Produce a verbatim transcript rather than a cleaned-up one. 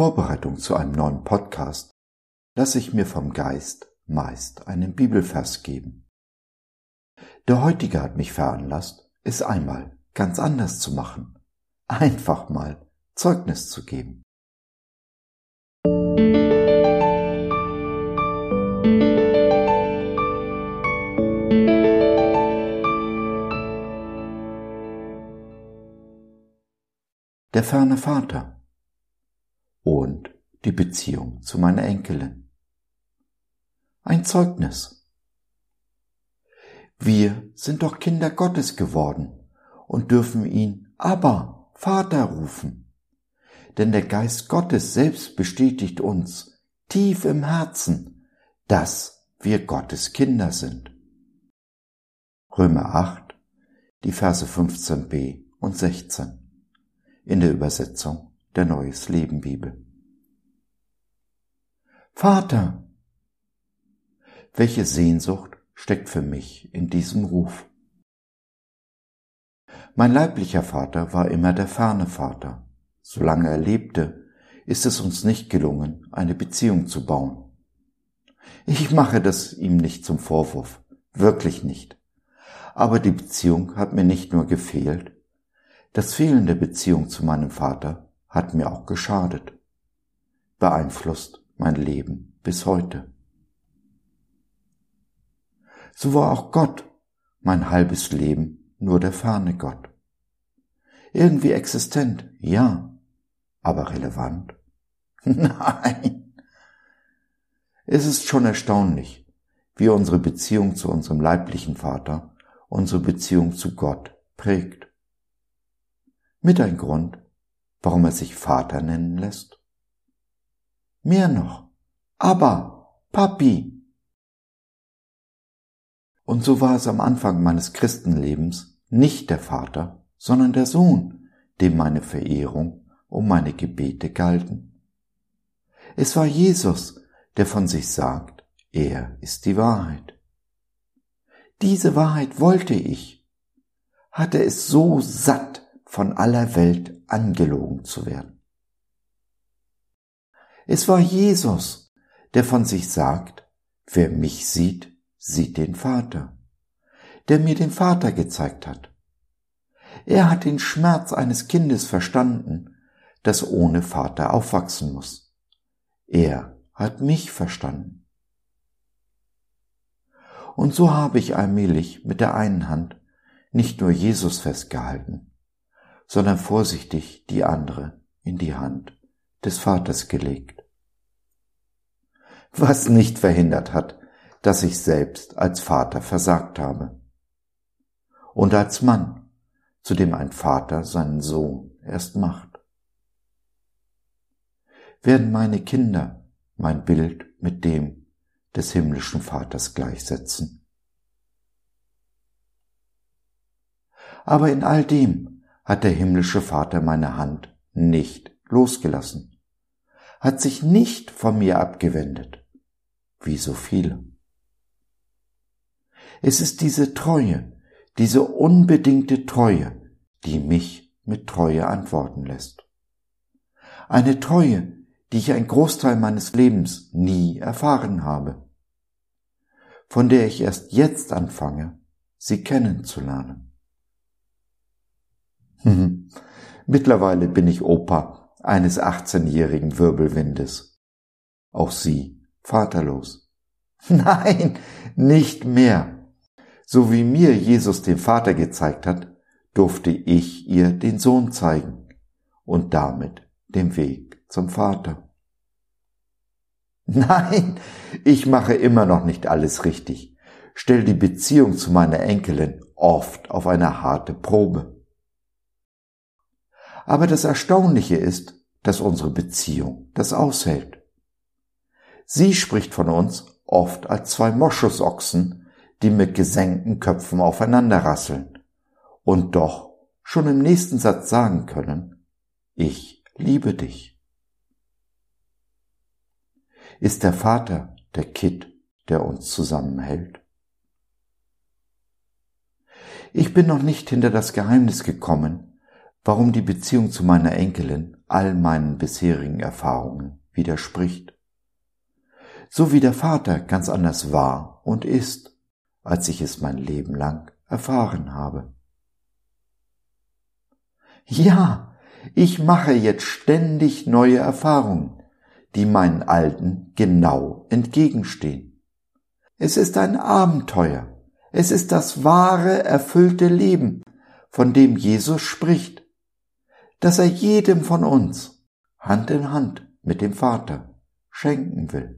Vorbereitung zu einem neuen Podcast lasse ich mir vom Geist meist einen Bibelvers geben. Der heutige hat mich veranlasst, es einmal ganz anders zu machen, einfach mal Zeugnis zu geben. Der ferne Vater und die Beziehung zu meiner Enkelin. Ein Zeugnis. Wir sind doch Kinder Gottes geworden und dürfen ihn Abba, Vater rufen, denn der Geist Gottes selbst bestätigt uns tief im Herzen, dass wir Gottes Kinder sind. Römer acht, die Verse fünfzehn b und sechzehn. In der Übersetzung der Neues Leben Bibel. Vater! Welche Sehnsucht steckt für mich in diesem Ruf? Mein leiblicher Vater war immer der ferne Vater. Solange er lebte, ist es uns nicht gelungen, eine Beziehung zu bauen. Ich mache das ihm nicht zum Vorwurf, wirklich nicht. Aber die Beziehung hat mir nicht nur gefehlt, das Fehlen der Beziehung zu meinem Vater hat mir auch geschadet, beeinflusst mein Leben bis heute. So war auch Gott mein halbes Leben nur der ferne Gott. Irgendwie existent, ja, aber relevant? Nein! Es ist schon erstaunlich, wie unsere Beziehung zu unserem leiblichen Vater unsere Beziehung zu Gott prägt. Mit ein Grund, warum er sich Vater nennen lässt. Mehr noch, Abba, Papi. Und so war es am Anfang meines Christenlebens nicht der Vater, sondern der Sohn, dem meine Verehrung und meine Gebete galten. Es war Jesus, der von sich sagt, er ist die Wahrheit. Diese Wahrheit wollte ich, hatte es so satt, von aller Welt angelogen zu werden. Es war Jesus, der von sich sagt, wer mich sieht, sieht den Vater, der mir den Vater gezeigt hat. Er hat den Schmerz eines Kindes verstanden, das ohne Vater aufwachsen muss. Er hat mich verstanden. Und so habe ich allmählich mit der einen Hand nicht nur Jesus festgehalten, sondern vorsichtig die andere in die Hand des Vaters gelegt. Was nicht verhindert hat, dass ich selbst als Vater versagt habe. Und als Mann, zu dem ein Vater seinen Sohn erst macht. Werden meine Kinder mein Bild mit dem des himmlischen Vaters gleichsetzen? Aber in all dem hat der himmlische Vater meine Hand nicht losgelassen, hat sich nicht von mir abgewendet, wie so viele. Es ist diese Treue, diese unbedingte Treue, die mich mit Treue antworten lässt. Eine Treue, die ich einen Großteil meines Lebens nie erfahren habe, von der ich erst jetzt anfange, sie kennenzulernen. Mittlerweile bin ich Opa eines achtzehnjährigen Wirbelwindes. Auch sie vaterlos. Nein, nicht mehr. So wie mir Jesus den Vater gezeigt hat, durfte ich ihr den Sohn zeigen und damit den Weg zum Vater. Nein, ich mache immer noch nicht alles richtig, stelle die Beziehung zu meiner Enkelin oft auf eine harte Probe. Aber das Erstaunliche ist, dass unsere Beziehung das aushält. Sie spricht von uns oft als zwei Moschusochsen, die mit gesenkten Köpfen aufeinander rasseln und doch schon im nächsten Satz sagen können, ich liebe dich. Ist der Vater der Kitt, der uns zusammenhält? Ich bin noch nicht hinter das Geheimnis gekommen, warum die Beziehung zu meiner Enkelin all meinen bisherigen Erfahrungen widerspricht. So wie der Vater ganz anders war und ist, als ich es mein Leben lang erfahren habe. Ja, ich mache jetzt ständig neue Erfahrungen, die meinen alten genau entgegenstehen. Es ist ein Abenteuer, es ist das wahre, erfüllte Leben, von dem Jesus spricht, das er jedem von uns Hand in Hand mit dem Vater schenken will.